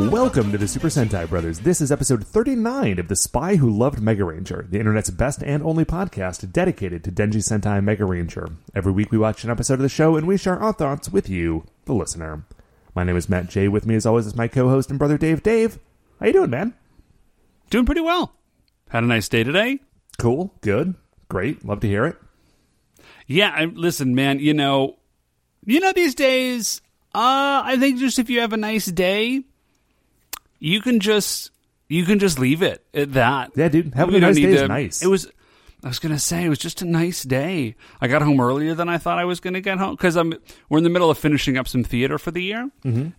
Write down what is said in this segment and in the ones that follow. Welcome to the Super Sentai Brothers. This is episode 39 of the Spy Who Loved Mega Ranger, the internet's best and only podcast dedicated to Denji Sentai Mega Ranger. Every week we watch an episode of the show and we share our thoughts with you, the listener. My name is Matt J. With me as always is my co-host and brother Dave. Dave, how you doing, man? Doing pretty well. Had a nice day today. Cool. Good. Great. Love to hear it. Yeah, listen, man, you know these days, I think just if you have a nice day, you can just leave it at that. Yeah, dude. Having a nice day is nice. It was just a nice day. I got home earlier than I thought I was going to get home because we're in the middle of finishing up some theater for the year,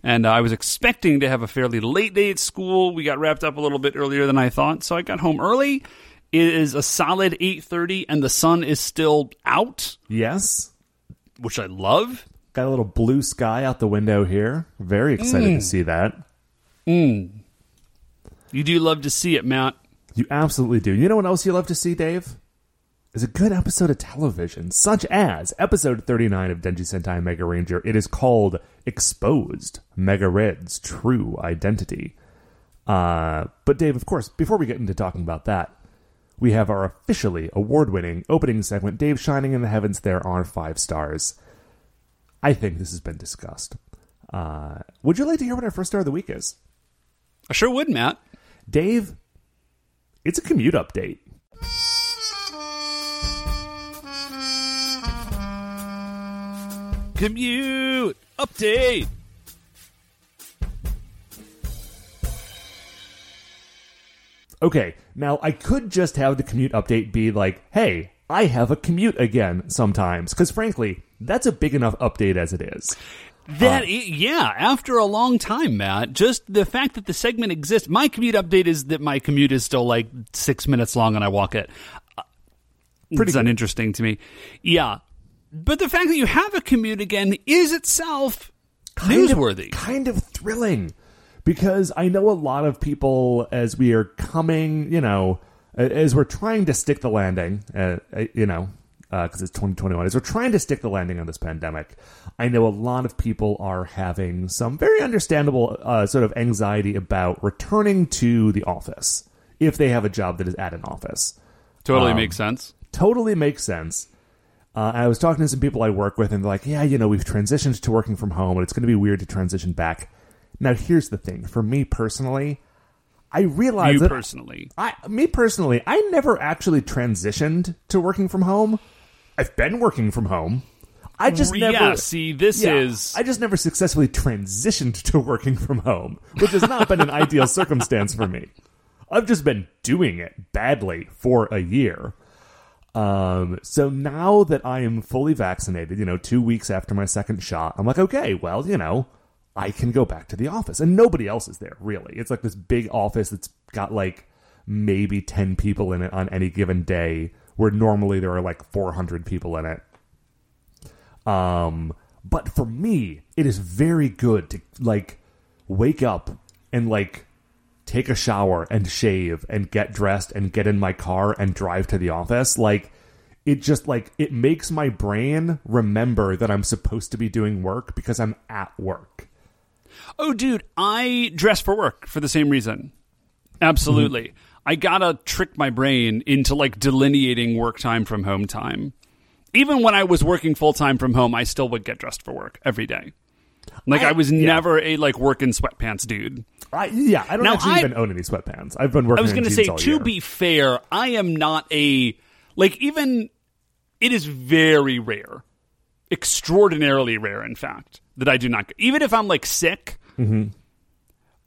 and I was expecting to have a fairly late day at school. We got wrapped up a little bit earlier than I thought, so I got home early. It is a solid 8:30, and the sun is still out. Yes, which I love. Got a little blue sky out the window here. Very excited to see that. You do love to see it, Matt. You absolutely do. You know what else you love to see, Dave? Is a good episode of television, such as episode 39 of Denji Sentai Mega Ranger. It is called Exposed, Mega Red's True Identity. But Dave, of course, before we get into talking about that, we have our officially award-winning opening segment, Dave Shining in the Heavens, There Are 5 Stars. I think this has been discussed. Would you like to hear what our first star of the week is? I sure would, Matt. Dave, it's a commute update. Commute update. Okay, now I could just have the commute update be like, hey, I have a commute again sometimes. Because frankly, that's a big enough update as it is. After a long time, Matt, just the fact that the segment exists, my commute update is that my commute is still like 6 minutes long and I walk it. Pretty uninteresting to me. Yeah. But the fact that you have a commute again is itself newsworthy. Kind of thrilling, because I know a lot of people, as we are coming, as we're trying to stick the landing, because it's 2021, as we're trying to stick the landing on this pandemic, I know a lot of people are having some very understandable sort of anxiety about returning to the office if they have a job that is at an office. Totally makes sense. Totally makes sense. I was talking to some people I work with, and they're like, yeah, we've transitioned to working from home, and it's going to be weird to transition back. Now, here's the thing. For me personally, I realize that... I never actually transitioned to working from home. I've been working from home. I just never... I just never successfully transitioned to working from home, which has not been an ideal circumstance for me. I've just been doing it badly for a year. So now that I am fully vaccinated, 2 weeks after my second shot, I'm like, okay, well, I can go back to the office. And nobody else is there, really. It's like this big office that's got like maybe 10 people in it on any given day, where normally there are like 400 people in it. But for me, it is very good to like wake up and like take a shower and shave and get dressed and get in my car and drive to the office. Like, it just like, it makes my brain remember that I'm supposed to be doing work because I'm at work. Oh, dude, I dress for work for the same reason. Absolutely. Mm-hmm. I gotta trick my brain into like delineating work time from home time. Even when I was working full time from home, I still would get dressed for work every day. Like I was never a like work in sweatpants dude. I don't even own any sweatpants. I've been working in jeans all year. I was gonna say, to be fair, I am not a like even. It is very rare, extraordinarily rare, in fact, that I do not. Even if I'm like sick,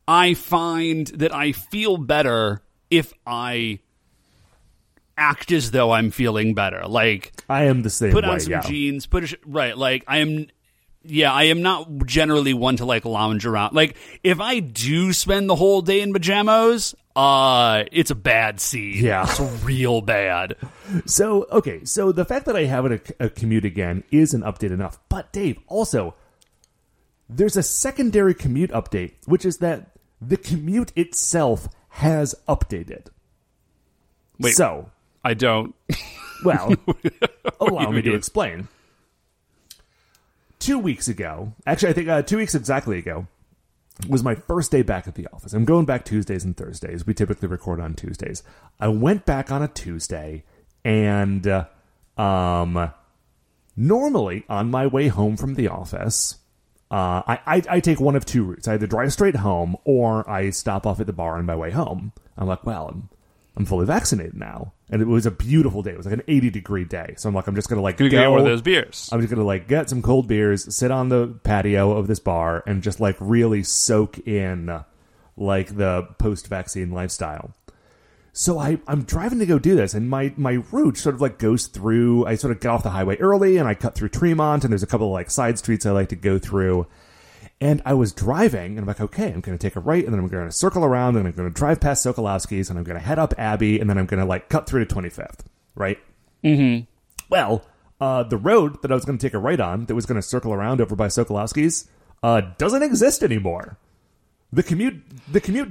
I find that I feel better if I act as though I'm feeling better. Like, I am the same way. Put on some jeans. I am not generally one to like lounge around. Like, if I do spend the whole day in pajamas, it's a bad scene. Yeah. It's real bad. So the fact that I have a commute again is an update enough. But Dave, also, there's a secondary commute update, which is that the commute itself has updated. Wait, so I don't. Well, allow me to explain. 2 weeks ago, actually, I think 2 weeks exactly ago, was my first day back at the office. I'm going back Tuesdays and Thursdays. We typically record on Tuesdays. I went back on a Tuesday, and normally on my way home from the office, I take one of two routes. I either drive straight home, or I stop off at the bar on my way home. I'm like, well, I'm fully vaccinated now. And it was a beautiful day. It was like an 80-degree day. So I'm like, I'm just going to get one of those beers. I'm just going to get some cold beers, sit on the patio of this bar, and just really soak in the post-vaccine lifestyle. So I'm driving to go do this, and my route sort of goes through. I sort of get off the highway early, and I cut through Tremont, and there's a couple of side streets I like to go through. And I was driving, and I'm like, okay, I'm going to take a right, and then I'm going to circle around, and I'm going to drive past Sokolowski's, and I'm going to head up Abbey, and then I'm going to, cut through to 25th, right? Mm-hmm. Well, the road that I was going to take a right on that was going to circle around over by Sokolowski's doesn't exist anymore. The commute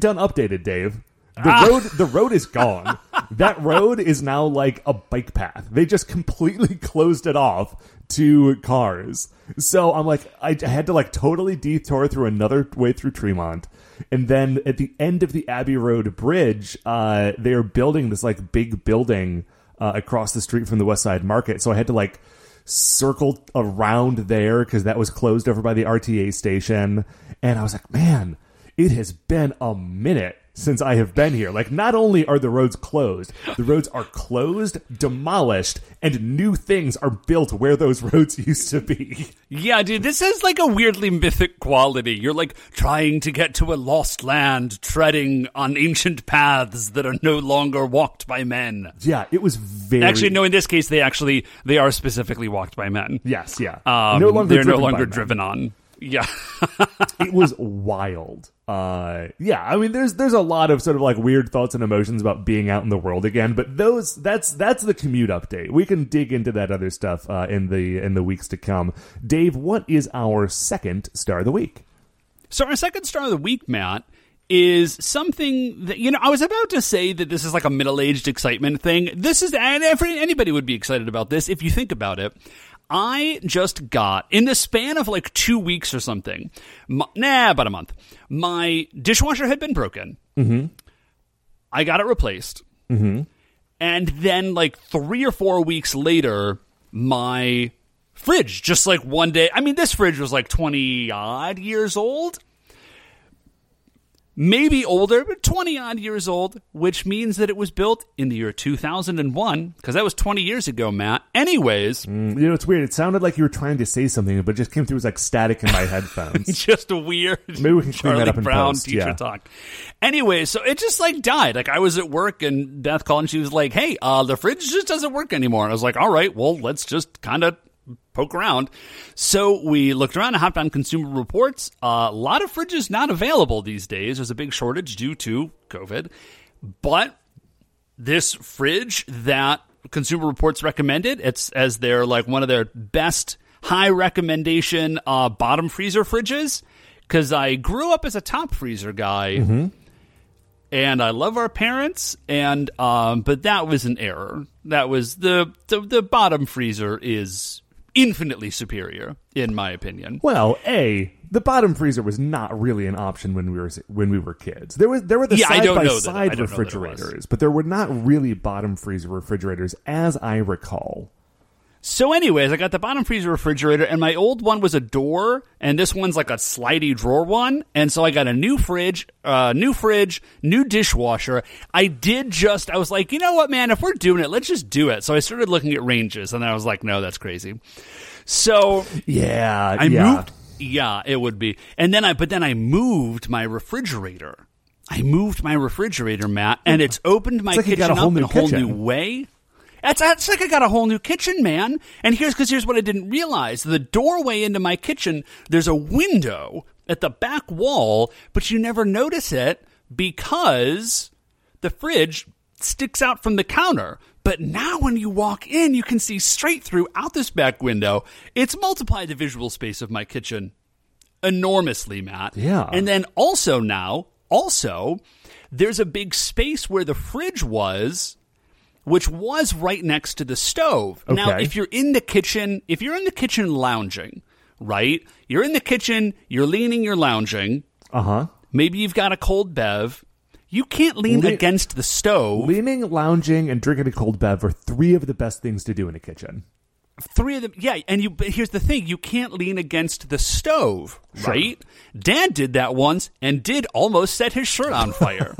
done updated, Dave. The road is gone. That road is now, a bike path. They just completely closed it off to cars. So I'm I had to totally detour through another way through Tremont. And then at the end of the Abbey Road Bridge, they are building this big building across the street from the West Side Market. So I had to circle around there because that was closed over by the RTA station. And I was like, man, it has been a minute since I have been here. Not only are the roads closed, demolished, and new things are built where those roads used to be. Yeah, dude, this has a weirdly mythic quality. You're trying to get to a lost land, treading on ancient paths that are no longer walked by men. Yeah, it was very... Actually, no, in this case, they are specifically walked by men. Yes, yeah. They're no longer driven on. Yeah. It was wild. I mean, there's a lot of sort of weird thoughts and emotions about being out in the world again, but that's the commute update. We can dig into that other stuff in the weeks to come. Dave, what is our second star of the week? So our second star of the week, Matt, is something that, I was about to say that this is a middle-aged excitement thing. This is, and anybody would be excited about this if you think about it. I just got, in the span of 2 weeks or something, about a month, my dishwasher had been broken. Mm-hmm. I got it replaced. Mm-hmm. And then 3 or 4 weeks later, my fridge just one day, I mean, this fridge was 20 odd years old. Maybe older, but 20-odd years old, which means that it was built in the year 2001, because that was 20 years ago, Matt. Anyways. It's weird. It sounded like you were trying to say something, but it just came through as static in my headphones. Just a weird Maybe we can clean that up in Brown post. Teacher talk. Anyways, so it just died. I was at work, and Beth called, and she was like, hey, the fridge just doesn't work anymore. And I was like, all right, well, let's just kind of poke around. So we looked around and hopped on Consumer Reports. A lot of fridges not available these days. There's a big shortage due to COVID. But this fridge that Consumer Reports recommended, it's as their one of their best high recommendation bottom freezer fridges, because I grew up as a top freezer guy. Mm-hmm. And I love our parents, and but that was an error. That was the bottom freezer is infinitely superior, in my opinion. Well, the bottom freezer was not really an option when we were kids. There were the side-by-side refrigerators, but there were not really bottom freezer refrigerators, as I recall. So anyways, I got the bottom freezer refrigerator, and my old one was a door, and this one's a slidey drawer one. And so I got a new fridge, new dishwasher. I was like, you know what, man, if we're doing it, let's just do it. So I started looking at ranges, and then I was like, no, that's crazy. So yeah, I moved. Yeah, it would be. And then I moved my refrigerator. Matt, and it's opened my kitchen up in a whole new way. It's I got a whole new kitchen, man. And here's what I didn't realize. The doorway into my kitchen, there's a window at the back wall, but you never notice it because the fridge sticks out from the counter. But now when you walk in, you can see straight through out this back window. It's multiplied the visual space of my kitchen enormously, Matt. Yeah. And then also there's a big space where the fridge was which was right next to the stove. Okay. Now, if you're in the kitchen lounging, right? You're in the kitchen, you're leaning, you're lounging. Uh-huh. Maybe you've got a cold bev. You can't lean against the stove. Leaning, lounging, and drinking a cold bev are three of the best things to do in a kitchen. Three of them, yeah. And but here's the thing: you can't lean against the stove, right? Sure. Dad did that once and did almost set his shirt on fire.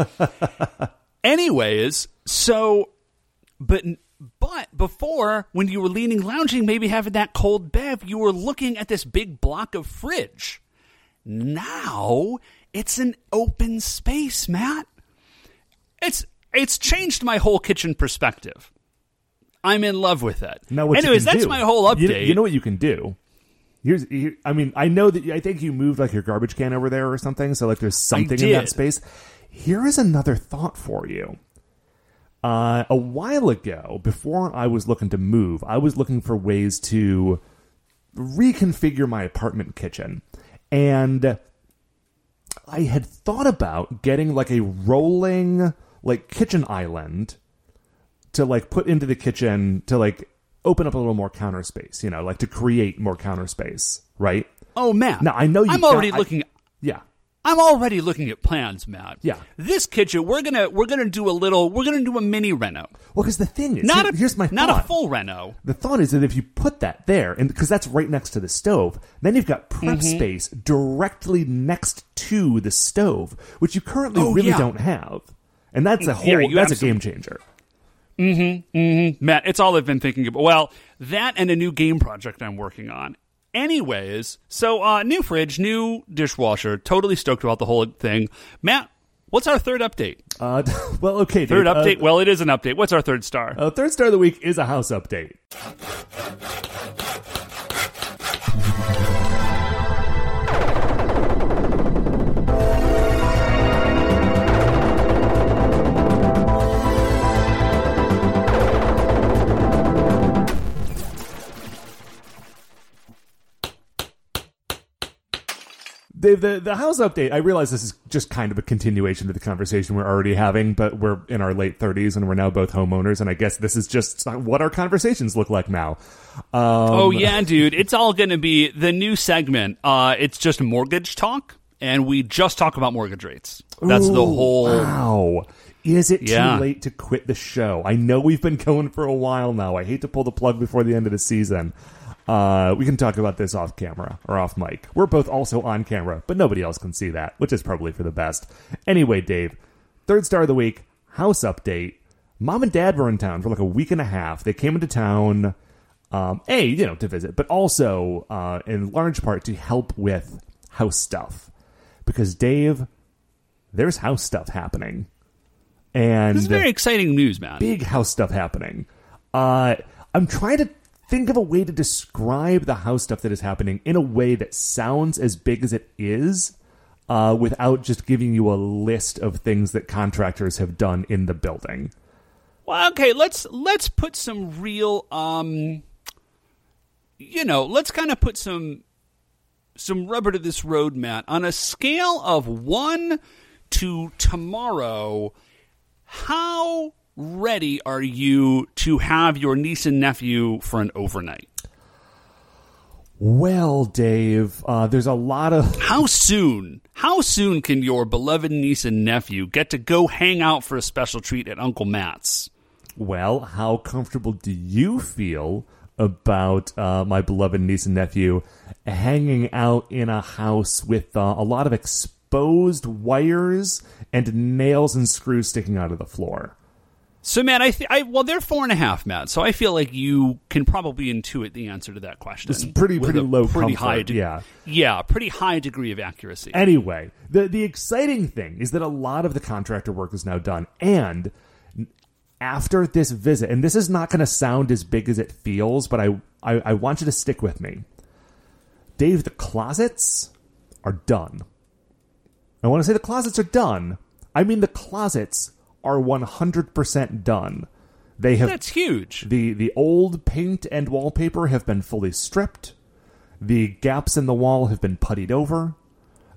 Anyways, so, but before, when you were leaning, lounging, maybe having that cold bev, you were looking at this big block of fridge. Now it's an open space, Matt. It's changed my whole kitchen perspective. I'm in love with it. Anyways, that's my whole update. You know what you can do? I think you moved like your garbage can over there or something. So like there's something in that space. Here is another thought for you. A while ago, before I was looking to move, I was looking for ways to reconfigure my apartment kitchen. And I had thought about getting like a rolling like kitchen island to like put into the kitchen to like open up a little more counter space, you know, like to create more counter space, right? Oh, Matt. Now I know I'm already looking at plans, Matt. Yeah. This kitchen, we're gonna do a mini reno. Well, because the thing is, here's my thought. Not a full reno. The thought is that if you put that there, and because that's right next to the stove, then you've got prep space directly next to the stove, which you currently don't have, and that's a whole that's a game changer. Mm-hmm, mm-hmm. Matt, it's all I've been thinking about. Well, that and a new game project I'm working on. Anyways, so new fridge, new dishwasher. Totally stoked about the whole thing. Matt, what's our third update? Well, okay. Third update? Well, it is an update. What's our third star? Third star of the week is a house update. The house update, I realize this is just kind of a continuation of the conversation we're already having, but we're in our late 30s and we're now both homeowners, and I guess this is just what our conversations look like now. Oh, yeah, dude. It's all going to be the new segment. It's just mortgage talk, and we just talk about mortgage rates. That's the whole... Wow. Is it too late to quit the show? I know we've been going for a while now. I hate to pull the plug before the end of the season. We can talk about this off camera or off mic. We're both also on camera, but nobody else can see that, which is probably for the best. Anyway, Dave, third star of the week, house update. Mom and Dad were in town for like a week and a half. They came into town, to visit, but also in large part to help with house stuff. Because, Dave, there's house stuff happening. And this is very exciting news, man. Big house stuff happening. I'm trying to think of a way to describe the house stuff that is happening in a way that sounds as big as it is, without just giving you a list of things that contractors have done in the building. Well, okay, let's put some real, let's kind of put some rubber to this road, Matt. On a scale of 1 to tomorrow, how ready are you to have your niece and nephew for an overnight? Well, Dave, there's a lot of... How soon can your beloved niece and nephew get to go hang out for a special treat at Uncle Matt's? Well, how comfortable do you feel about my beloved niece and nephew hanging out in a house with a lot of exposed wires and nails and screws sticking out of the floor? So, Matt, they're 4.5, Matt. So I feel like you can probably intuit the answer to that question. It's pretty low, pretty comfort, high. Pretty high degree of accuracy. Anyway, the exciting thing is that a lot of the contractor work is now done, and after this visit, and this is not going to sound as big as it feels, but I want you to stick with me, Dave. The closets are done. I want to say the closets are done. I mean the closets are 100% done. They have... That's huge. The old paint and wallpaper have been fully stripped. The gaps in the wall have been puttied over.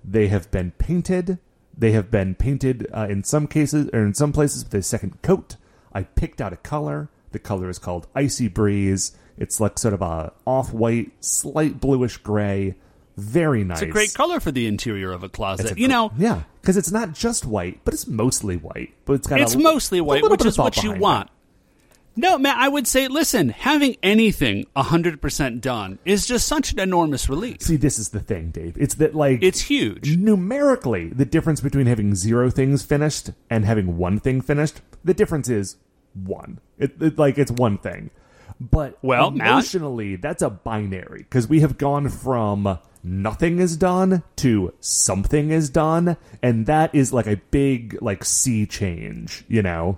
They have been painted. They have been painted in some cases, or in some places, with a second coat. I picked out a color. The color is called Icy Breeze. It's like sort of a off-white, slight bluish gray. Very nice. It's a great color for the interior of a closet. Yeah, because it's not just white, but it's mostly white. But it's mostly white, which is what you want. No, man, I would say, listen, having anything 100% done is just such an enormous relief. See, this is the thing, Dave. It's that, like... It's huge. Numerically, the difference between having zero things finished and having one thing finished, the difference is one. It's one thing. But emotionally, that's a binary, because we have gone from nothing is done to something is done, and that is like a big, like, sea change, you know?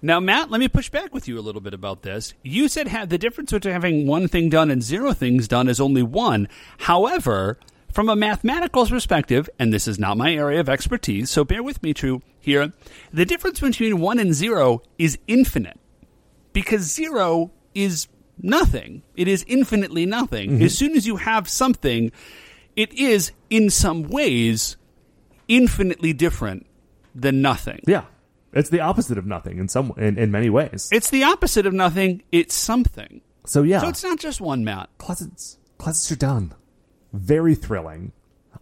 Now, Matt, let me push back with you a little bit about this. You said the difference between having one thing done and zero things done is only one. However, from a mathematical perspective, and this is not my area of expertise, so bear with me too here, the difference between one and zero is infinite, because zero is nothing. It is infinitely nothing. Mm-hmm. As soon as you have something, it is, in some ways, infinitely different than nothing. Yeah. It's the opposite of nothing in many ways. It's the opposite of nothing. It's something. So, yeah. So it's not just one, Matt. Closets are done. Very thrilling.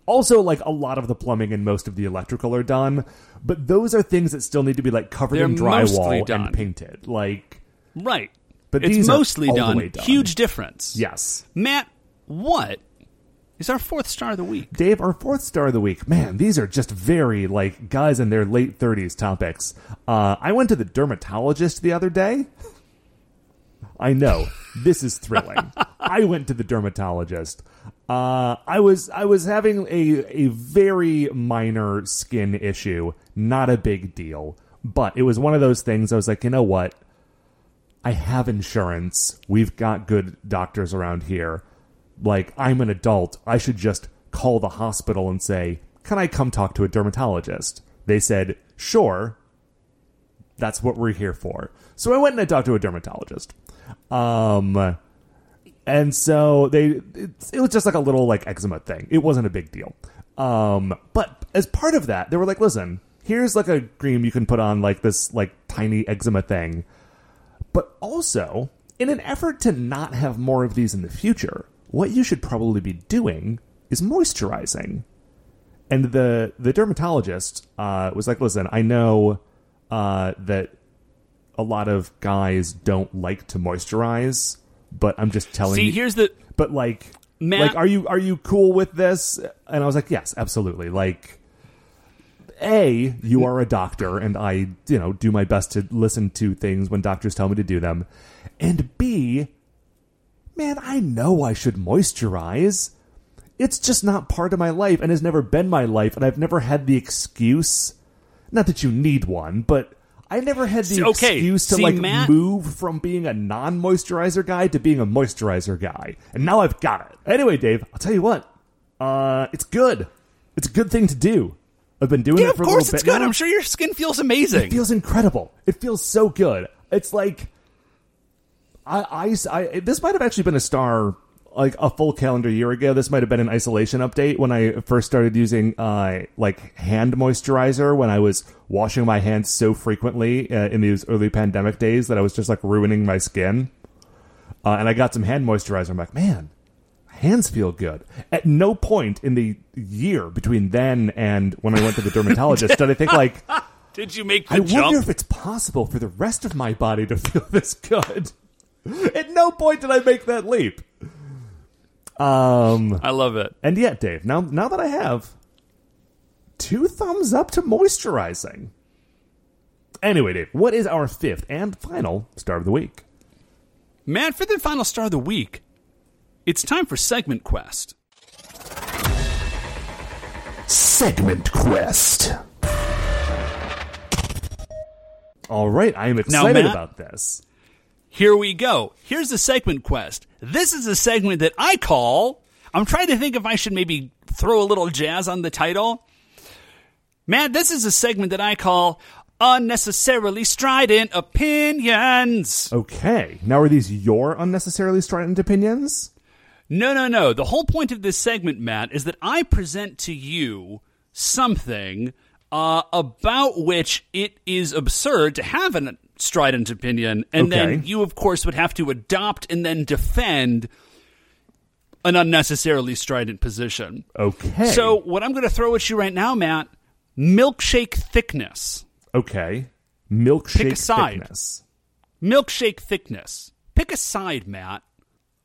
Also, like, a lot of the plumbing and most of the electrical are done. But those are things that still need to be, like, covered in drywall and painted. Like, right. But it's mostly done. Huge difference. Yes. Matt, what is our fourth star of the week? Dave, our fourth star of the week. Man, these are just very, like, guys in their late 30s topics. I went to the dermatologist the other day. I know. This is thrilling. I went to the dermatologist. I was having a very minor skin issue. Not a big deal. But it was one of those things I was like, you know what? I have insurance. We've got good doctors around here. Like, I'm an adult, I should just call the hospital and say, can I come talk to a dermatologist? They said, sure, that's what we're here for. So I went and I talked to a dermatologist. And so it was just like a little, like, eczema thing. It wasn't a big deal. But as part of that, they were like, listen, here's like a cream you can put on, like, this, like, tiny eczema thing. But also, in an effort to not have more of these in the future, what you should probably be doing is moisturizing. And the dermatologist was like, listen, I know that a lot of guys don't like to moisturize, but I'm just telling you. See, here's the... But, like, Matt, like, are you cool with this? And I was like, yes, absolutely. Like, A, you are a doctor, and I, you know, do my best to listen to things when doctors tell me to do them. And B... Man, I know I should moisturize. It's just not part of my life and has never been my life, and I've never had the excuse. Not that you need one, but I never had the excuse to, like, Matt, move from being a non-moisturizer guy to being a moisturizer guy. And now I've got it. Anyway, Dave, I'll tell you what. It's good. It's a good thing to do. I've been doing it for a little bit. Yeah, of course it's good. Now, I'm sure your skin feels amazing. It feels incredible. It feels so good. It's like... I this might have actually been a star, like, a full calendar year ago. This might have been an isolation update when I first started using like, hand moisturizer when I was washing my hands so frequently in these early pandemic days that I was just, like, ruining my skin. And I got some hand moisturizer. I'm like, man, hands feel good. At no point in the year between then and when I went to the dermatologist did I think, like, did you make the jump? I wonder if it's possible for the rest of my body to feel this good. At no point did I make that leap. I love it. And yet, Dave, now that I have, 2 thumbs up to moisturizing. Anyway, Dave, what is our fifth and final star of the week? Man, fifth and final star of the week, it's time for Segment Quest. Segment Quest. All right, I am excited about this. Here we go. Here's the segment quest. This is a segment that I call... I'm trying to think if I should maybe throw a little jazz on the title. Man, this is a segment that I call Unnecessarily Strident Opinions. Okay. Now, are these your unnecessarily strident opinions? No. The whole point of this segment, Matt, is that I present to you something about which it is absurd to have a strident opinion, and then you, of course, would have to adopt and then defend an unnecessarily strident position. Okay. So what I'm going to throw at you right now, Matt, milkshake thickness. Okay. Milkshake thickness. Milkshake thickness. Pick a side, Matt.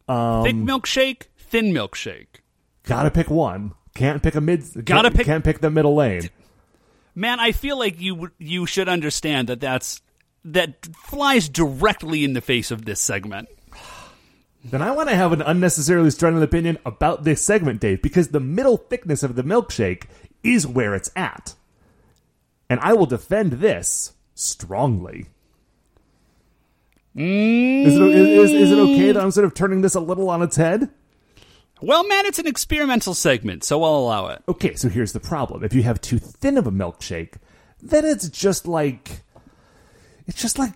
Thick milkshake, thin milkshake. Gotta pick one. Can't pick a mid. Can't pick the middle lane. Man, I feel like you should understand that flies directly in the face of this segment. Then I want to have an unnecessarily strident opinion about this segment, Dave, because the middle thickness of the milkshake is where it's at. And I will defend this strongly. Is it okay that I'm sort of turning this a little on its head? Well, man, it's an experimental segment, so I'll allow it. Okay, so here's the problem. If you have too thin of a milkshake, then it's just milk. It's not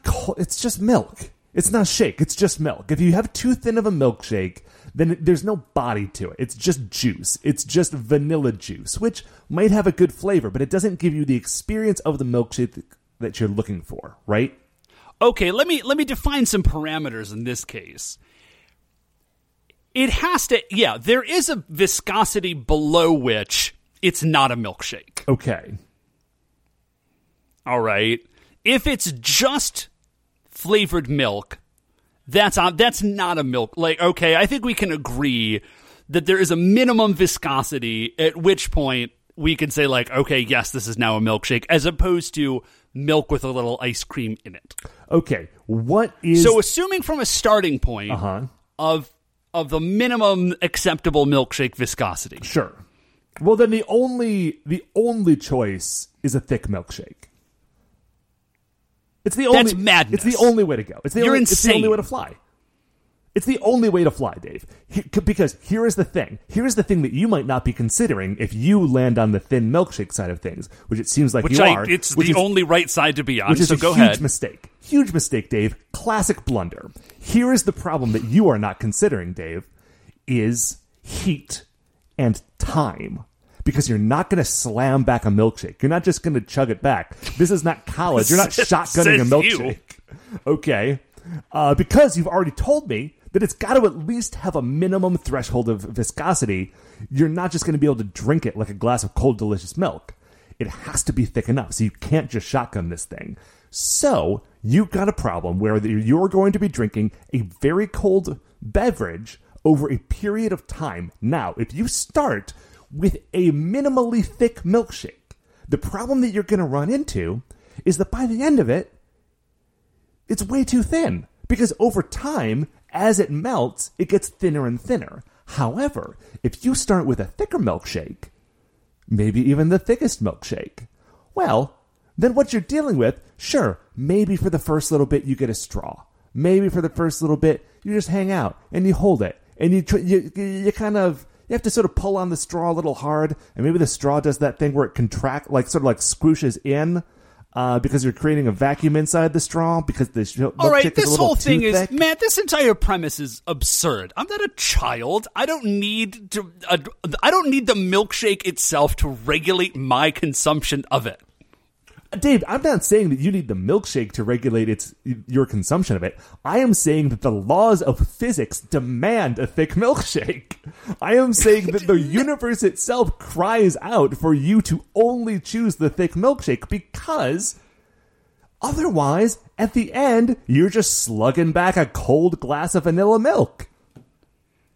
shake. It's just milk. If you have too thin of a milkshake, then there's no body to it. It's just juice. It's just vanilla juice, which might have a good flavor, but it doesn't give you the experience of the milkshake that you're looking for, right? Okay, let me define some parameters in this case. It has to, yeah, there is a viscosity below which it's not a milkshake. Okay. All right. If it's just flavored milk, that's not a milk. Like, okay, I think we can agree that there is a minimum viscosity, at which point we can say, like, okay, yes, this is now a milkshake, as opposed to milk with a little ice cream in it. Okay, what is... So assuming from a starting point of the minimum acceptable milkshake viscosity. Sure. Well, then the only choice is a thick milkshake. That's madness. It's the only way to go. You're insane. It's the only way to fly. It's the only way to fly, Dave. Because here is the thing. Here is the thing that you might not be considering if you land on the thin milkshake side of things, which it seems like you are. It's the only right side to be on, so go ahead. Which is a huge mistake. Huge mistake, Dave. Classic blunder. Here is the problem that you are not considering, Dave, is heat and time. Because you're not going to slam back a milkshake. You're not just going to chug it back. This is not college. You're not shotgunning a milkshake. Okay. Because you've already told me that it's got to at least have a minimum threshold of viscosity. You're not just going to be able to drink it like a glass of cold, delicious milk. It has to be thick enough, so you can't just shotgun this thing. So you've got a problem where you're going to be drinking a very cold beverage over a period of time. Now, if you start with a minimally thick milkshake, the problem that you're going to run into is that by the end of it, it's way too thin. Because over time, as it melts, it gets thinner and thinner. However, if you start with a thicker milkshake, maybe even the thickest milkshake, well, then what you're dealing with, sure, maybe for the first little bit you get a straw. Maybe for the first little bit you just hang out and you hold it. And you have to sort of pull on the straw a little hard, and maybe the straw does that thing where it contracts, like sort of like squishes in, because you're creating a vacuum inside the straw because the milkshake is a little too thick. All right, this whole thing is, man, this entire premise is absurd. I'm not a child. I don't need the milkshake itself to regulate my consumption of it. Dave, I'm not saying that you need the milkshake to regulate your consumption of it. I am saying that the laws of physics demand a thick milkshake. I am saying that the universe itself cries out for you to only choose the thick milkshake, because otherwise, at the end, you're just slugging back a cold glass of vanilla milk.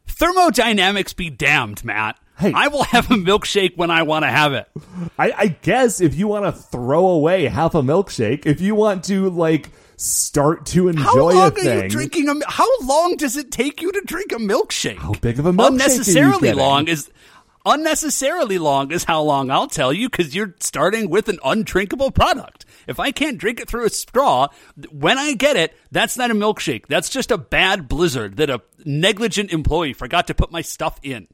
Thermodynamics be damned, Matt. Hey, I will have a milkshake when I want to have it. I guess if you want to throw away half a milkshake, if you want to, like, start to enjoy a thing. How long does it take you to drink a milkshake? How big of a milkshake Unnecessarily long is how long I'll tell you, because you're starting with an undrinkable product. If I can't drink it through a straw, when I get it, that's not a milkshake. That's just a bad blizzard that a negligent employee forgot to put my stuff in.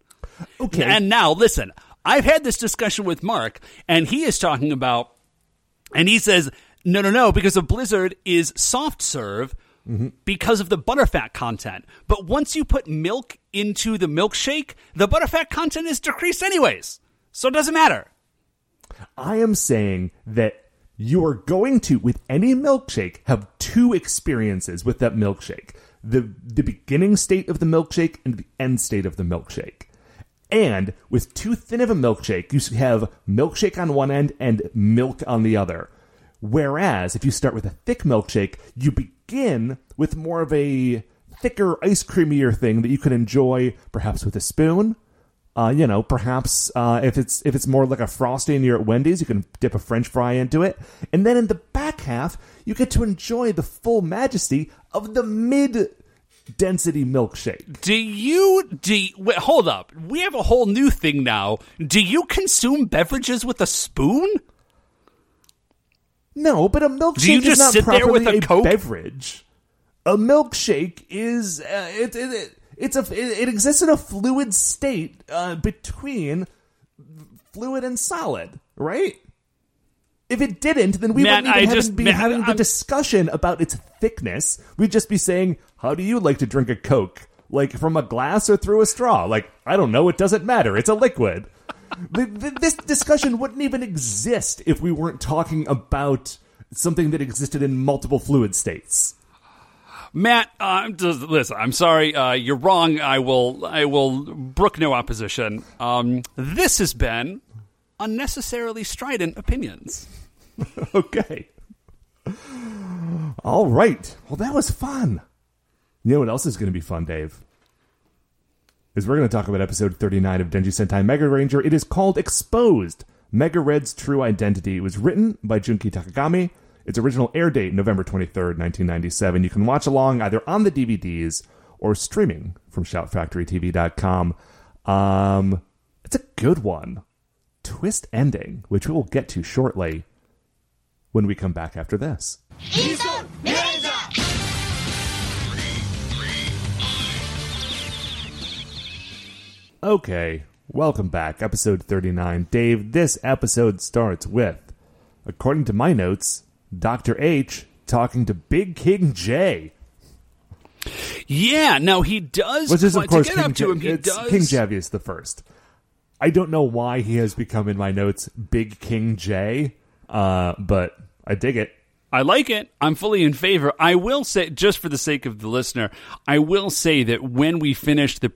Okay. And now, listen, I've had this discussion with Mark, and he is talking about, and he says, no, because a blizzard is soft serve because of the butterfat content. But once you put milk into the milkshake, the butterfat content is decreased anyways. So it doesn't matter. I am saying that you are going to, with any milkshake, have two experiences with that milkshake. The beginning state of the milkshake and the end state of the milkshake. And with too thin of a milkshake, you have milkshake on one end and milk on the other. Whereas if you start with a thick milkshake, you begin with more of a thicker, ice creamier thing that you can enjoy perhaps with a spoon. Perhaps if it's more like a Frosty and you're at Wendy's, you can dip a French fry into it. And then in the back half, you get to enjoy the full majesty of the mid-density milkshake. Wait, hold up. We have a whole new thing now. Do you consume beverages with a spoon? No, but a milkshake is not properly a beverage. A milkshake is... It exists in a fluid state between fluid and solid, right? If it didn't, then we wouldn't even be having the discussion about its thickness. We'd just be saying, how do you like to drink a Coke? Like, from a glass or through a straw? Like, I don't know, it doesn't matter, it's a liquid. This discussion wouldn't even exist if we weren't talking about something that existed in multiple fluid states. Matt, listen. I'm sorry. You're wrong. I will brook no opposition. This has been unnecessarily strident opinions. Okay. All right. Well, that was fun. You know what else is going to be fun, Dave? Is we're going to talk about episode 39 of Denji Sentai Mega Ranger. It is called Exposed: Mega Red's True Identity. It was written by Junki Takagami. Its original air date, November 23rd, 1997. You can watch along either on the DVDs or streaming from ShoutFactoryTV.com. It's a good one. Twist ending, which we will get to shortly when we come back after this. Okay, welcome back. Episode 39. Dave, this episode starts with, according to my notes... Dr. H talking to Big King J. Yeah, now he does. Which is, of course, to get up to him, he does. King Javius the First. I don't know why he has become, in my notes, Big King J, but I dig it. I like it. I'm fully in favor. I will say, just for the sake of the listener, I will say that when we finished the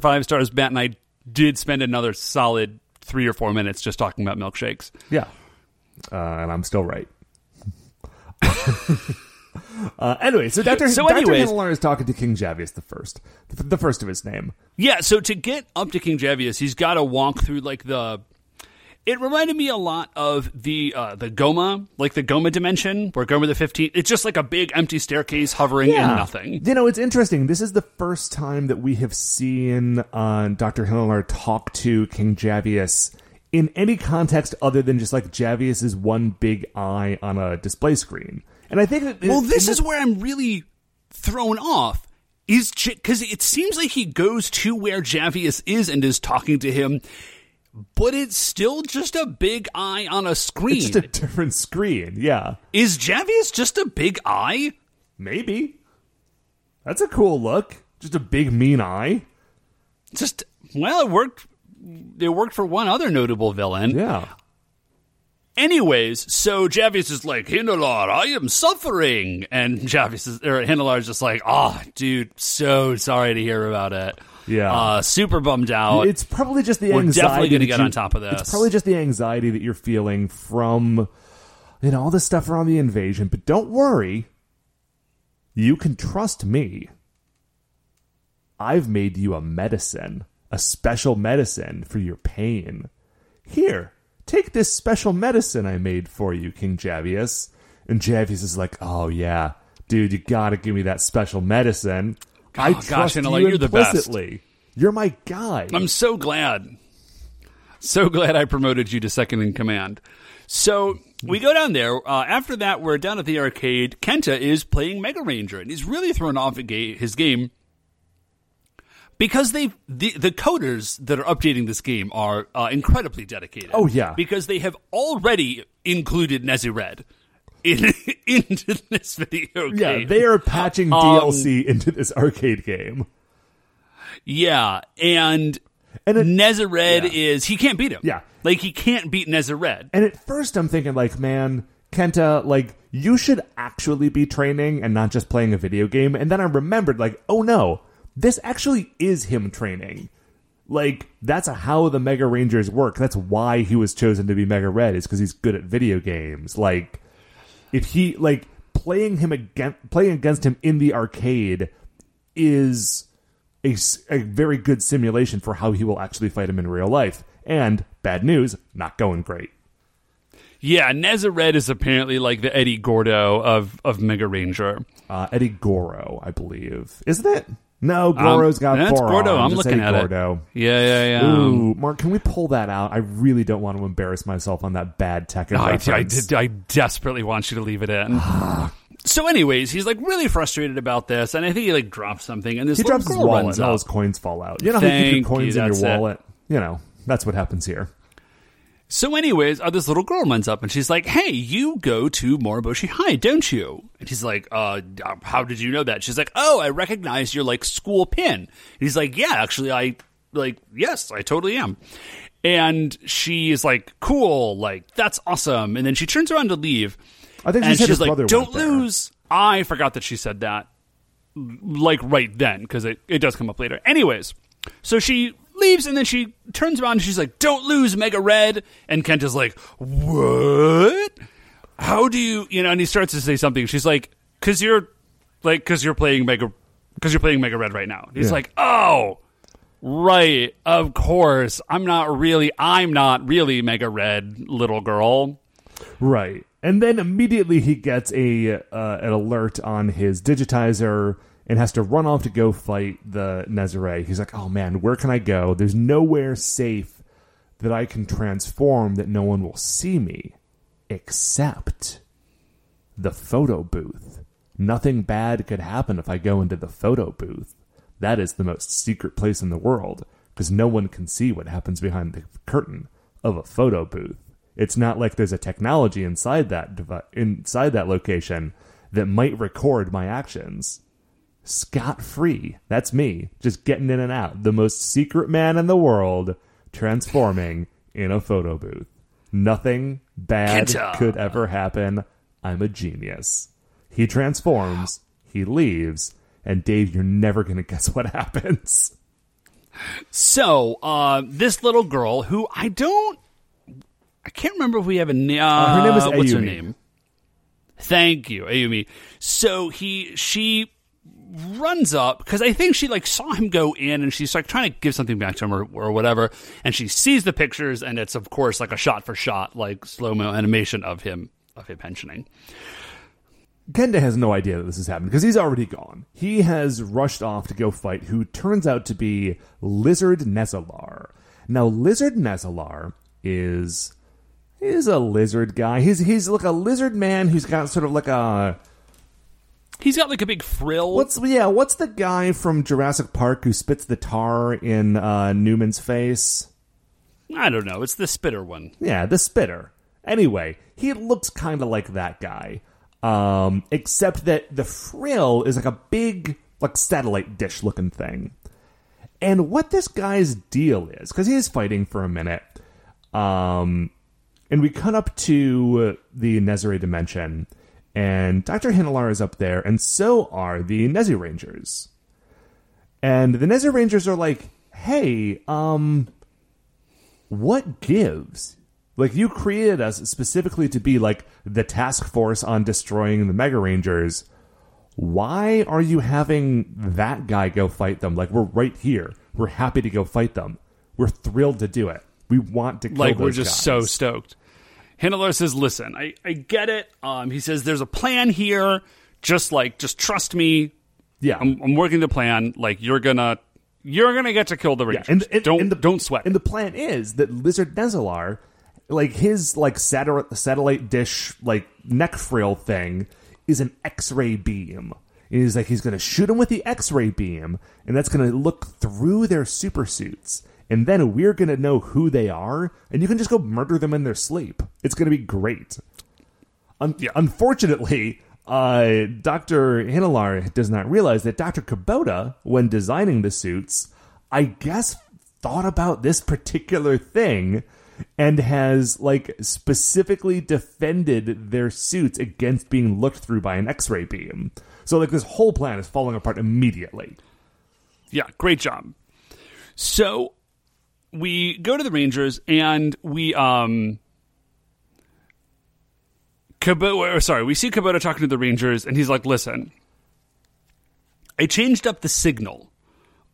5 stars, Matt and I did spend another solid 3 or 4 minutes just talking about milkshakes. Yeah. And I'm still right. Dr. Himmler is talking to King Javius the First, the first of his name. Yeah, so to get up to King Javius, he's got to walk through It reminded me a lot of the Goma, like the Goma dimension, where Goma the 15th. It's just like a big empty staircase hovering in nothing. You know, it's interesting. This is the first time that we have seen Dr. Himmler talk to King Javius in any context other than just like Javius's one big eye on a display screen. And I think that... This is where I'm really thrown off, is because it seems like he goes to where Javius is and is talking to him, but it's still just a big eye on a screen. It's just a different screen, yeah. Is Javius just a big eye? Maybe. That's a cool look. Just a big, mean eye. It worked... They worked for one other notable villain. Yeah. Anyways, so Javius is like, Hindelar, I am suffering. And Hindelar is just like, oh, dude, so sorry to hear about it. Yeah. Super bummed out. It's probably just the anxiety. We're definitely going to get on top of this. It's probably just the anxiety that you're feeling from, you know, all this stuff around the invasion. But don't worry. You can trust me. I've made you a medicine. A special medicine for your pain. Here, take this special medicine I made for you, King Javius. And Javius is like, oh yeah, dude, you gotta give me that special medicine. I trust you implicitly. The best. You're my guy. I'm so glad. So glad I promoted you to second in command. So we go down there. After that, we're down at the arcade. Kenta is playing Mega Ranger, and he's really thrown off his game. Because the coders that are updating this game are incredibly dedicated. Oh, yeah. Because they have already included Nezured into this video game. Yeah, they are patching DLC into this arcade game. Yeah, and And Nezared is, he can't beat him. Yeah. Like, he can't beat Nezared. And at first I'm thinking, like, man, Kenta, like, you should actually be training and not just playing a video game. And then I remembered, like, oh no, this actually is him training. Like, that's how the Mega Rangers work. That's why he was chosen to be Mega Red, is because he's good at video games. Like, if he, like, playing against him in the arcade is a very good simulation for how he will actually fight him in real life. And, bad news, not going great. Yeah, Nezared is apparently like the Eddie Gordo of Mega Ranger. Eddie Goro, I believe. Isn't it? No, Goro's got four. That's Gordo. I'm looking at Gordo. It. Yeah. Ooh, Mark, can we pull that out? I really don't want to embarrass myself on that bad Tekken reference. I desperately want you to leave it in. So anyways, he's like really frustrated about this, and I think he like drops something, and this little girl runs up. He drops his wallet, and all his coins fall out. You know how you keep your coins in your wallet? It. You know, that's what happens here. So anyways, this little girl runs up, and she's like, hey, you go to Moriboshi High, don't you? And he's like, how did you know that? She's like, oh, I recognize your, like, school pin. And he's like, yeah, actually, yes, I totally am. And she is like, cool, like, that's awesome. And then she turns around to leave. I think she said his brother went there. And she's like, don't lose. I forgot that she said that, like, right then, because it does come up later. Anyways, so she leaves, and then she turns around and she's like, don't lose, Mega Red. And Kent is like, what? How do you know? And he starts to say something. She's like, because you're playing Mega Red right now. And he's like, oh, right, of course. I'm not really Mega Red, little girl. Right. And then immediately he gets an alert on his digitizer and has to run off to go fight the Nezaret. He's like, oh man, where can I go? There's nowhere safe that I can transform that no one will see me. Except the photo booth. Nothing bad could happen if I go into the photo booth. That is the most secret place in the world, because no one can see what happens behind the curtain of a photo booth. It's not like there's a technology inside that location that might record my actions. Scot-free. That's me. Just getting in and out. The most secret man in the world transforming in a photo booth. Nothing bad could ever happen. I'm a genius. He transforms. He leaves. And Dave, you're never going to guess what happens. So, this little girl who I can't remember if we have a name. Her name is Ayumi. What's her name? Thank you, Ayumi. So, she runs up because I think she like saw him go in, and she's like trying to give something back to him or whatever, and she sees the pictures, and it's of course like a shot for shot like slow-mo animation of him pensioning. Kenda has no idea that this has happened because he's already gone. He has rushed off to go fight who turns out to be Lizard Nezalar. Now Lizard Nezalar is a lizard guy. He's like a lizard man who's got sort of like a He's got like a big frill. What's the guy from Jurassic Park who spits the tar in Newman's face? I don't know. It's the spitter one. Yeah, the spitter. Anyway, he looks kind of like that guy. Except that the frill is like a big like satellite dish looking thing. And what this guy's deal is, because he is fighting for a minute, and we cut up to the Nezaret dimension. And Dr. Hinalar is up there, and so are the Nezi Rangers. And the Nezi Rangers are like, hey, what gives? Like, you created us specifically to be, like, the task force on destroying the Mega Rangers. Why are you having that guy go fight them? Like, we're right here. We're happy to go fight them. We're thrilled to do it. We want to kill those guys. Like, we're just so stoked. Hinalar says, listen, I get it. He says, there's a plan here. Just trust me. Yeah. I'm working the plan. Like, you're gonna get to kill the Rangers. Yeah. Don't sweat. And the plan is that Lizard Nezalar, like his like satellite dish, like neck frill thing is an X-ray beam. And he's like, he's going to shoot him with the X-ray beam. And that's going to look through their super suits. And then we're going to know who they are, and you can just go murder them in their sleep. It's going to be great. Unfortunately, Dr. Hinalar does not realize that Dr. Kubota, when designing the suits, I guess thought about this particular thing and has like specifically defended their suits against being looked through by an X-ray beam. So like this whole plan is falling apart immediately. Yeah, great job. So we go to the Rangers and we we see Kubota talking to the Rangers and he's like, listen, I changed up the signal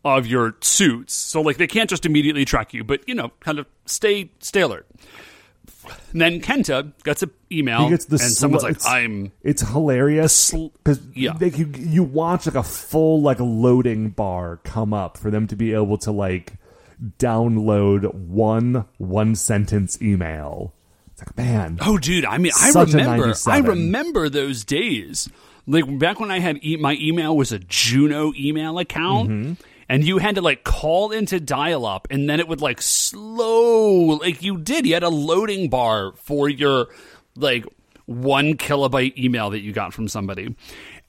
of your suits. So like they can't just immediately track you, but you know, kind of stay alert. And then Kenta gets an email and someone's like, it's hilarious because you watch like a full like loading bar come up for them to be able to like download one sentence email. It's like, man. Oh dude, I mean, I remember those days. Like back when I had my email was a Juno email account. Mm-hmm. And you had to, like, call into dial-up, and then it would, like, slow. Like, you did. You had a loading bar for your, like, 1 kilobyte email that you got from somebody.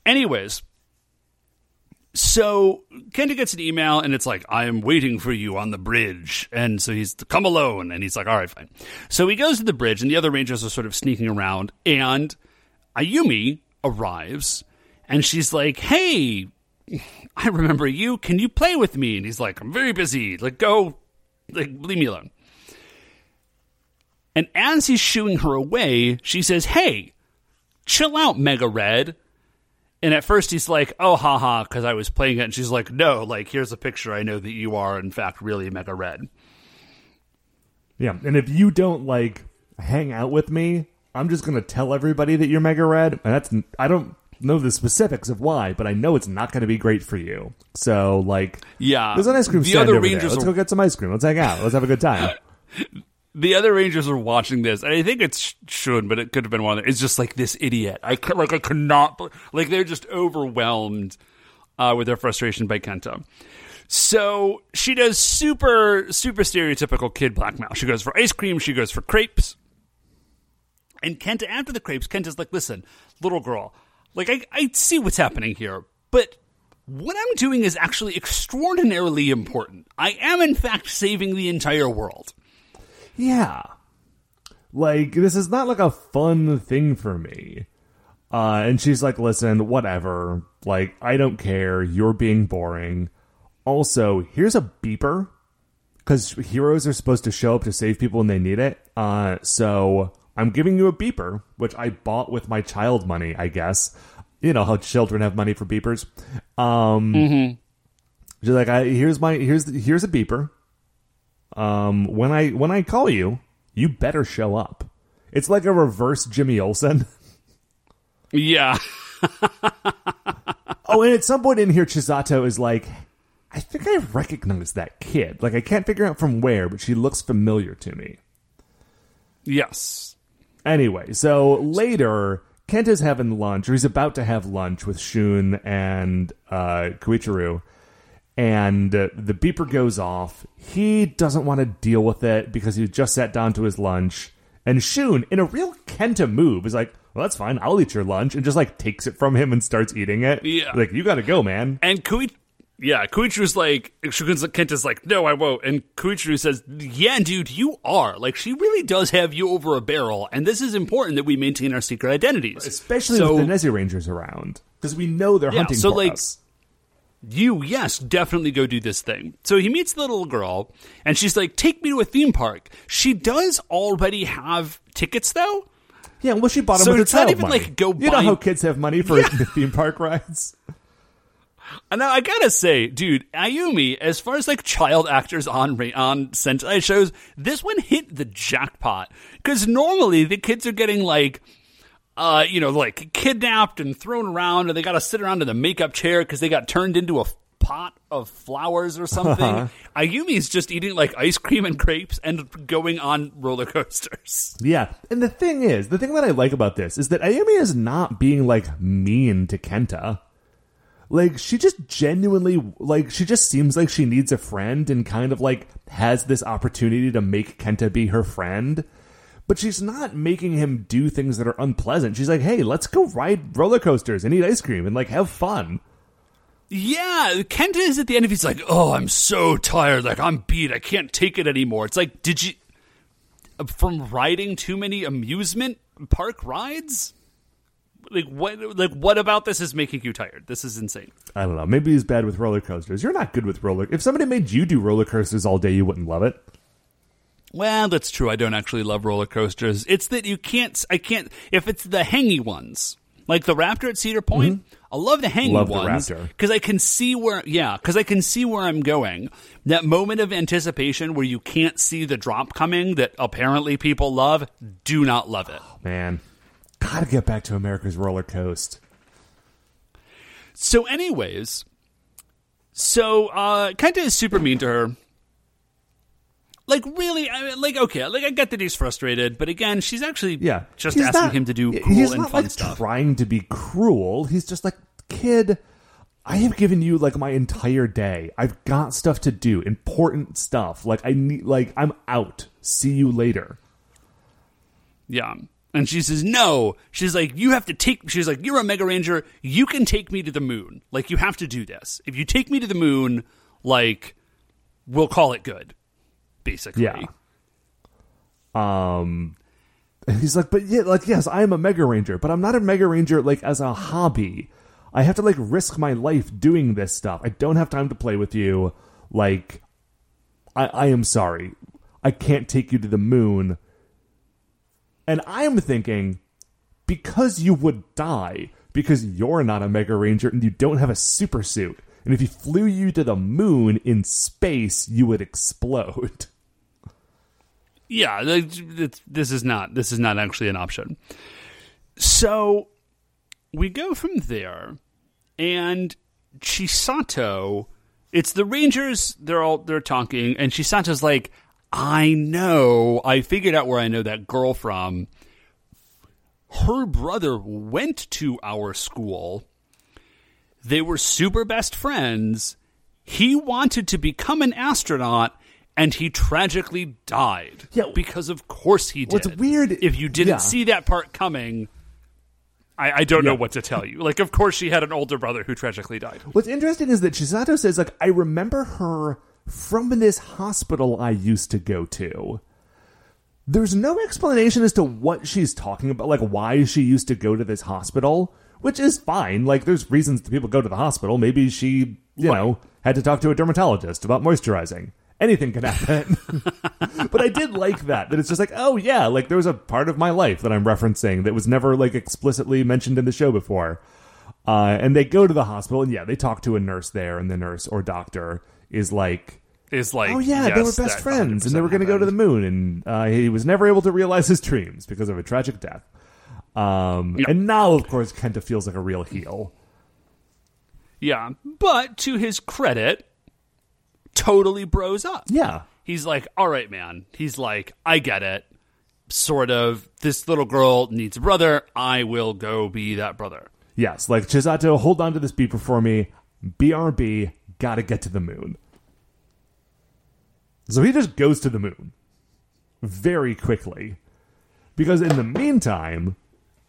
Anyways, so Kenta gets an email, and it's like, I am waiting for you on the bridge. And so he's, come alone. And he's like, all right, fine. So he goes to the bridge, and the other Rangers are sort of sneaking around. And Ayumi arrives, and she's like, hey, I remember you. Can you play with me? And he's like, I'm very busy. Like, go. Like, leave me alone. And as he's shooing her away, she says, hey, chill out, Mega Red. And at first he's like, oh, haha, because I was playing it. And she's like, no, like, here's a picture. I know that you are, in fact, really Mega Red. Yeah, and if you don't, like, hang out with me, I'm just going to tell everybody that you're Mega Red. And that's, I don't know the specifics of why, but I know it's not going to be great for you. So, like, yeah, there's an ice cream stand over there. Let's go get some ice cream. Let's hang out. Let's have a good time. The other Rangers are watching this, and I think it's Shun, but it could have been one of them. It's just like, this idiot. I could not. Like, they're just overwhelmed with their frustration by Kenta. So she does super, super stereotypical kid blackmail. She goes for ice cream. She goes for crepes. And Kenta, after the crepes, Kenta's like, listen, little girl, like, I see what's happening here, but what I'm doing is actually extraordinarily important. I am, in fact, saving the entire world. Yeah. Like, this is not, like, a fun thing for me. And she's like, listen, whatever. Like, I don't care. You're being boring. Also, here's a beeper, because heroes are supposed to show up to save people when they need it. So I'm giving you a beeper, which I bought with my child money, I guess. You know how children have money for beepers. Mm-hmm. She's like, here's a beeper. When I call you, you better show up. It's like a reverse Jimmy Olsen. Yeah. Oh, and at some point in here, Chisato is like, I think I recognize that kid. Like, I can't figure out from where, but she looks familiar to me. Yes. Anyway, so later, Kenta's having lunch, or he's about to have lunch with Shun and Koichiru, and the beeper goes off. He doesn't want to deal with it because he just sat down to his lunch, and Shun, in a real Kenta move, is like, well, that's fine, I'll eat your lunch, and just, like, takes it from him and starts eating it. Yeah. Like, you gotta go, man. And Koichiru's like, Kenta's like, no, I won't. And Koichiru says, yeah, dude, you are. Like, she really does have you over a barrel. And this is important that we maintain our secret identities. Especially with the Nezi Rangers around. Because we know they're hunting for us. You, yes, definitely go do this thing. So he meets the little girl, and she's like, take me to a theme park. She does already have tickets, though. Yeah, well, she bought them with her child money. So it's not even like, go buy. You know how kids have money for theme park rides? And now I gotta say, dude, Ayumi, as far as like child actors on Sentai shows, this one hit the jackpot. Because normally the kids are getting like, you know, like kidnapped and thrown around, and they gotta sit around in the makeup chair because they got turned into a pot of flowers or something. Uh-huh. Ayumi's just eating like ice cream and crepes and going on roller coasters. Yeah, and the thing that I like about this is that Ayumi is not being like mean to Kenta. Like, she just genuinely, like, she just seems like she needs a friend and kind of, like, has this opportunity to make Kenta be her friend. But she's not making him do things that are unpleasant. She's like, hey, let's go ride roller coasters and eat ice cream and, like, have fun. Yeah, Kenta is at the end of it. He's like, oh, I'm so tired. Like, I'm beat. I can't take it anymore. It's like, did you... from riding too many amusement park rides? Like what about this is making you tired? This is insane. I don't know. Maybe he's bad with roller coasters. You're not good with roller... If somebody made you do roller coasters all day, you wouldn't love it. Well, that's true. I don't actually love roller coasters. It's that you can't... I can't... If it's the hangy ones, like the Raptor at Cedar Point... Mm-hmm. I love the hanging ones because I can see where, because I can see where I'm going. That moment of anticipation where you can't see the drop coming that apparently people love, do not love it. Oh, man, gotta get back to America's roller coast. So, anyways, Kenta is super mean to her. Like, really, I mean, like, okay, like, I get that he's frustrated, but again, she's actually just asking him to do cool and fun stuff. He's not, like, trying to be cruel. He's just like, kid, I have given you, like, my entire day. I've got stuff to do, important stuff. Like, I need, like, I'm out. See you later. Yeah. And she says, no. She's like, you have to take... She's like, you're a Mega Ranger. You can take me to the moon. Like, you have to do this. If you take me to the moon, like, we'll call it good. Basically, yeah. And he's like, but yeah, like, yes, I am a Mega Ranger, but I'm not a Mega Ranger like as a hobby. I have to like risk my life doing this stuff. I don't have time to play with you. Like, I am sorry, I can't take you to the moon. And I'm thinking, because you would die, because you're not a Mega Ranger and you don't have a super suit. And if he flew you to the moon in space, you would explode. Yeah, this is not actually an option. So we go from there, and Chisato, it's the Rangers. They're talking, and Chisato's like, "I know. I figured out where I know that girl from. Her brother went to our school. They were super best friends. He wanted to become an astronaut, and he tragically died." Yeah, because of course he did. What's weird... If you didn't see that part coming, I don't know what to tell you. Like, of course she had an older brother who tragically died. What's interesting is that Chisato says, like, I remember her from this hospital I used to go to. There's no explanation as to what she's talking about, like, why she used to go to this hospital. Which is fine. Like, there's reasons that people go to the hospital. Maybe she, you know, had to talk to a dermatologist about moisturizing. Anything can happen. But I did like that it's just like, oh, yeah, like, there was a part of my life that I'm referencing that was never, like, explicitly mentioned in the show before. And they go to the hospital, and, yeah, they talk to a nurse there, and the nurse or doctor is like... oh, yeah, yes, they were best friends, and they were going to go to the moon, and he was never able to realize his dreams because of a tragic death. And now, of course, Kenta feels like a real heel. Yeah, but to his credit, totally bros up. Yeah. He's like, all right, man. He's like, I get it. Sort of, this little girl needs a brother. I will go be that brother. Yes, like, Chisato, hold on to this beeper for me. BRB, gotta get to the moon. So he just goes to the moon. Very quickly. Because in the meantime...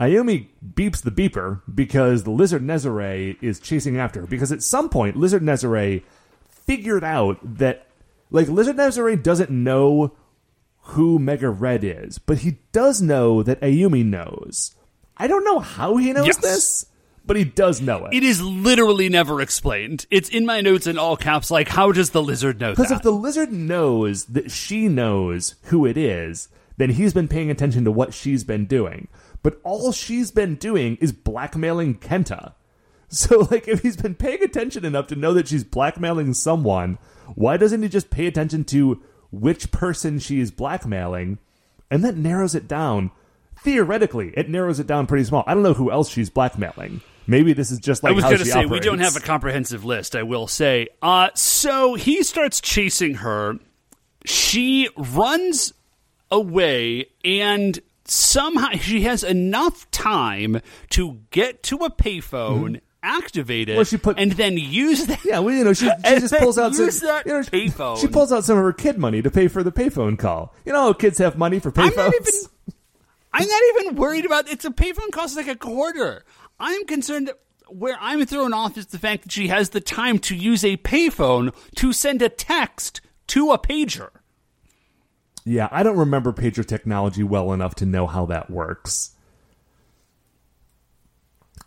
Ayumi beeps the beeper because the Lizard Nezare is chasing after her. Because at some point, Lizard Nezare figured out that... Like, Lizard Nezare doesn't know who Mega Red is, but he does know that Ayumi knows. I don't know how he knows this, but he does know it. It is literally never explained. It's in my notes in all caps, like, how does the Lizard know that? Because if the Lizard knows that she knows who it is, then he's been paying attention to what she's been doing. But all she's been doing is blackmailing Kenta. So, like, if he's been paying attention enough to know that she's blackmailing someone, why doesn't he just pay attention to which person she is blackmailing? And that narrows it down. Theoretically, it narrows it down pretty small. I don't know who else she's blackmailing. Maybe this is just, like, how she operates. I was going to say, we don't have a comprehensive list, I will say. So, he starts chasing her. She runs away and... Somehow she has enough time to get to a payphone, activate it, and then use that. Yeah, well, you know, she just pulls out payphone. She pulls out some of her kid money to pay for the payphone call. You know, kids have money for payphones. I'm not even worried about it's a payphone costs like a quarter. I'm concerned Where I'm thrown off is the fact that she has the time to use a payphone to send a text to a pager. Yeah, I don't remember pager technology well enough to know how that works.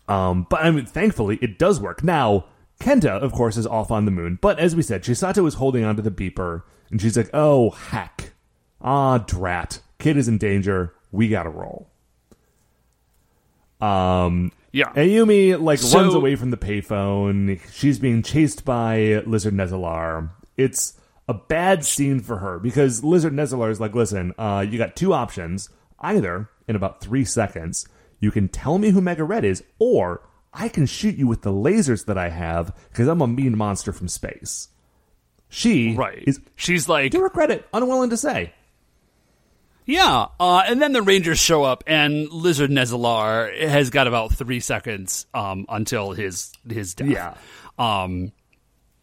But I mean, thankfully, it does work. Now, Kenta, of course, is off on the moon. But as we said, Shisato is holding onto the beeper. And she's like, oh, heck. Ah, drat. Kid is in danger. We gotta roll. Yeah. Ayumi, runs away from the payphone. She's being chased by Lizard Nezilar. It's a bad scene for her because Lizard Nezilar is like, listen, you got two options. Either, in about 3 seconds, you can tell me who Mega Red is, or I can shoot you with the lasers that I have because I'm a mean monster from space. She's like... to her credit, unwilling to say. Yeah, and then the Rangers show up, and Lizard Nezilar has got about 3 seconds until his death. Yeah.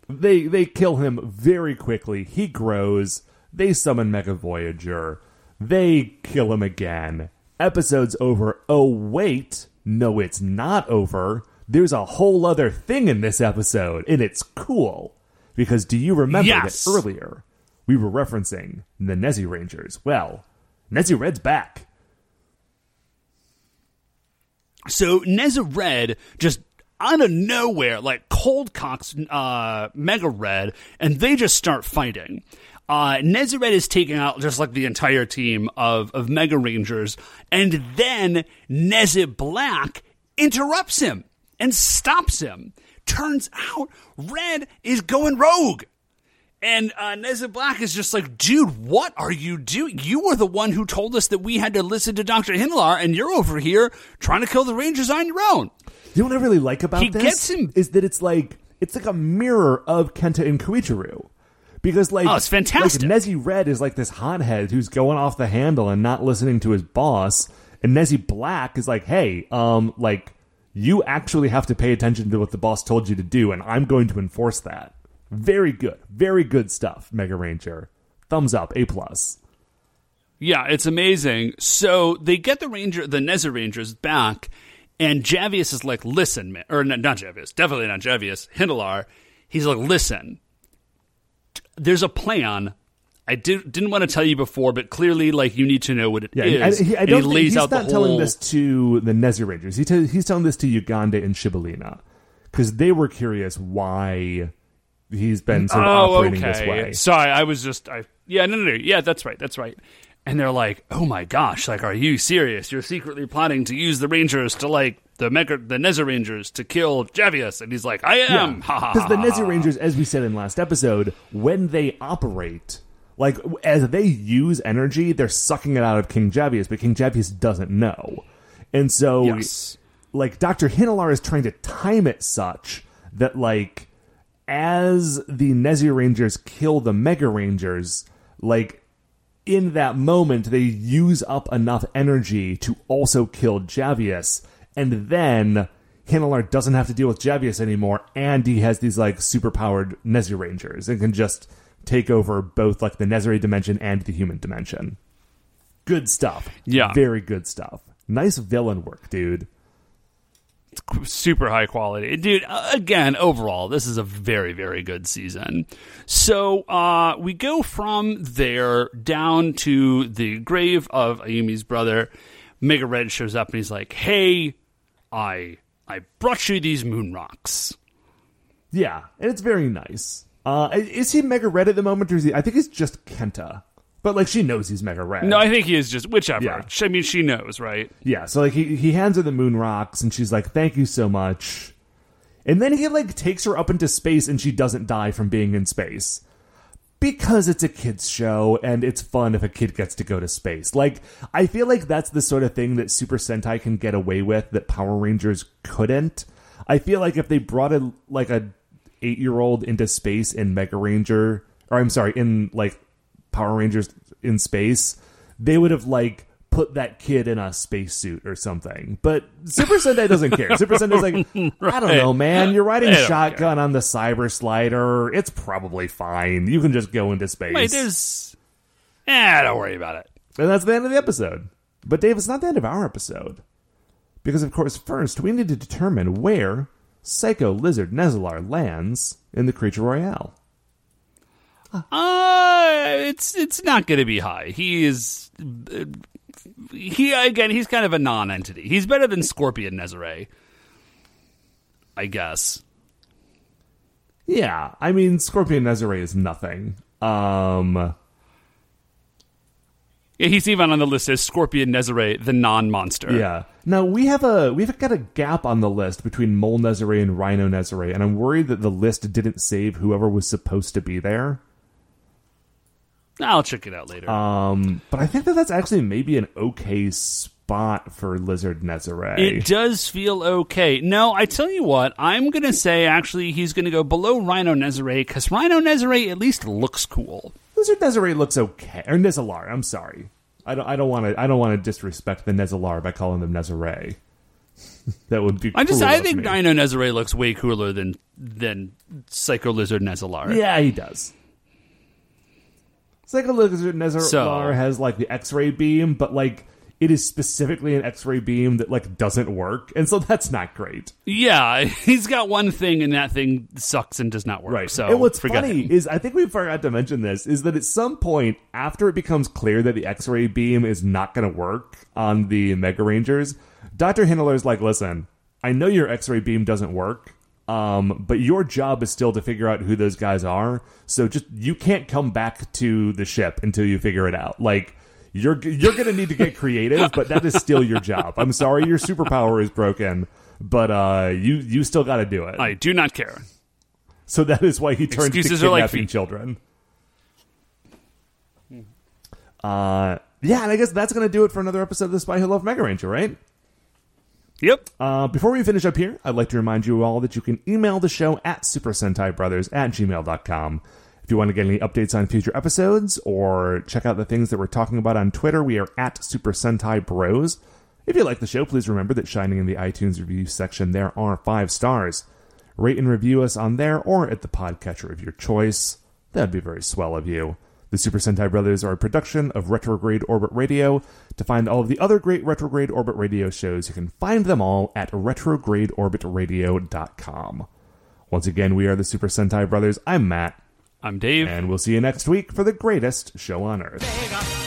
They kill him very quickly. He grows. They summon Mega Voyager. They kill him again. Episode's over. Oh, wait. No, it's not over. There's a whole other thing in this episode, and it's cool. Because do you remember that earlier we were referencing the Nezi Rangers? Well... Nezi Red's back. So Nezi Red just out of nowhere, cold cocks Mega Red, and they just start fighting. Nezi Red is taking out just the entire team of Mega Rangers, and then Nezi Black interrupts him and stops him. Turns out Red is going rogue. And Nezi Black is just like, dude, what are you doing? You were the one who told us that we had to listen to Dr. Hinlar, and you're over here trying to kill the Rangers on your own. You know what I really like about this? He gets him. Is that it's like a mirror of Kenta and Koichiru. Because, oh, it's fantastic. Nezi Red is this hothead who's going off the handle and not listening to his boss. And Nezi Black is like, hey, you actually have to pay attention to what the boss told you to do, and I'm going to enforce that. Very good stuff, Mega Ranger. Thumbs up, A+. Yeah, it's amazing. So they get the Nezi Rangers back, and Javius is like, listen, man. Or not Javius, definitely not Javius, Hindelar. He's like, listen, there's a plan. I didn't want to tell you before, but clearly, you need to know what it is. He's not telling this to the Nezi Rangers. He's telling this to Uganda and Shibalina, because they were curious why... he's been sort of operating this way. Sorry, Yeah, that's right. And they're like, oh my gosh, are you serious? You're secretly plotting to use the Rangers to the Nezi Rangers to kill Javius. And he's like, I am. Because the Nezi Rangers, as we said in last episode, when they operate, as they use energy, they're sucking it out of King Javius, but King Javius doesn't know. And so, Dr. Hindelar is trying to time it such that, as the Nezi Rangers kill the Mega Rangers, in that moment, they use up enough energy to also kill Javius. And then Hindelar doesn't have to deal with Javius anymore, and he has these, super-powered Nezi Rangers and can just take over both, the Nezeri dimension and the human dimension. Good stuff. Yeah. Very good stuff. Nice villain work, dude. Super high quality, dude. Again, overall, this is a very, very good season. So we go from there down to the grave of Ayumi's brother. Mega Red shows up and he's like, "Hey, I brought you these moon rocks." Yeah, and it's very nice. Is he Mega Red at the moment, or is he? I think he's just Kenta. But, she knows he's Mega Red. No, I think he is just... whichever. Yeah. I mean, she knows, right? Yeah, so, he hands her the moon rocks, and she's like, thank you so much. And then he, takes her up into space, and she doesn't die from being in space. Because it's a kid's show, and it's fun if a kid gets to go to space. I feel like that's the sort of thing that Super Sentai can get away with that Power Rangers couldn't. I feel like if they brought, a 8-year-old into space in Mega Ranger... or, I'm sorry, in, Power Rangers in space, they would have put that kid in a spacesuit or something. But Super Sentai doesn't care. Super Sunday's I don't know, man. You're riding shotgun on the cyber slider. It's probably fine. You can just go into space. Wait, don't worry about it. And that's the end of the episode. But Dave, it's not the end of our episode. Because, of course, first we need to determine where Psycho Lizard Nezular lands in the Creature Royale? It's not going to be high. He's kind of a non-entity. He's better than Scorpion Nezare, I guess. Yeah, I mean, Scorpion Nezare is nothing. Yeah, he's even on the list as Scorpion Nezare, the non-monster. Yeah. Now, we've got a gap on the list between Mole Nezare and Rhino Nezare, and I'm worried that the list didn't save whoever was supposed to be there. I'll check it out later. But I think that's actually maybe an okay spot for Lizard Nezare. It does feel okay. No, I tell you what, I'm going to say actually he's going to go below Rhino Nezare, because Rhino Nezare at least looks cool. Lizard Nezare looks okay, or Nezular. I'm sorry, I don't want to disrespect the Nezular by calling them Nezare. That would be. I think Rhino Nezare looks way cooler than Psycho Lizard Nezular. Yeah, he does. Psycho Lizard Nezular has like the X-ray beam, but like it is specifically an X-ray beam that like doesn't work, and so that's not great. Yeah, he's got one thing, and that thing sucks and does not work. Right. So, and what's funny is, I think we forgot to mention this, is that at some point after it becomes clear that the X-ray beam is not going to work on the Mega Rangers, Dr. Handler's like, "Listen, I know your X-ray beam doesn't work, but your job is still to figure out who those guys are. So just you can't come back to the ship until you figure it out. Like." You're going to need to get creative, but that is still your job. I'm sorry your superpower is broken, but you still got to do it. I do not care. So that is why he turns to kidnapping children. Yeah, and I guess that's going to do it for another episode of The Spy Who Loved Mega Ranger, right? Yep. Before we finish up here, I'd like to remind you all that you can email the show at supersentaibrothers@gmail.com. If you want to get any updates on future episodes or check out the things that we're talking about on Twitter, we are at Super Sentai Bros. If you like the show, please remember that shining in the iTunes review section, there are 5 stars. Rate and review us on there or at the podcatcher of your choice. That'd be very swell of you. The Super Sentai Brothers are a production of Retrograde Orbit Radio. To find all of the other great Retrograde Orbit Radio shows, you can find them all at retrogradeorbitradio.com. Once again, we are the Super Sentai Brothers. I'm Matt. I'm Dave. And we'll see you next week for the greatest show on Earth.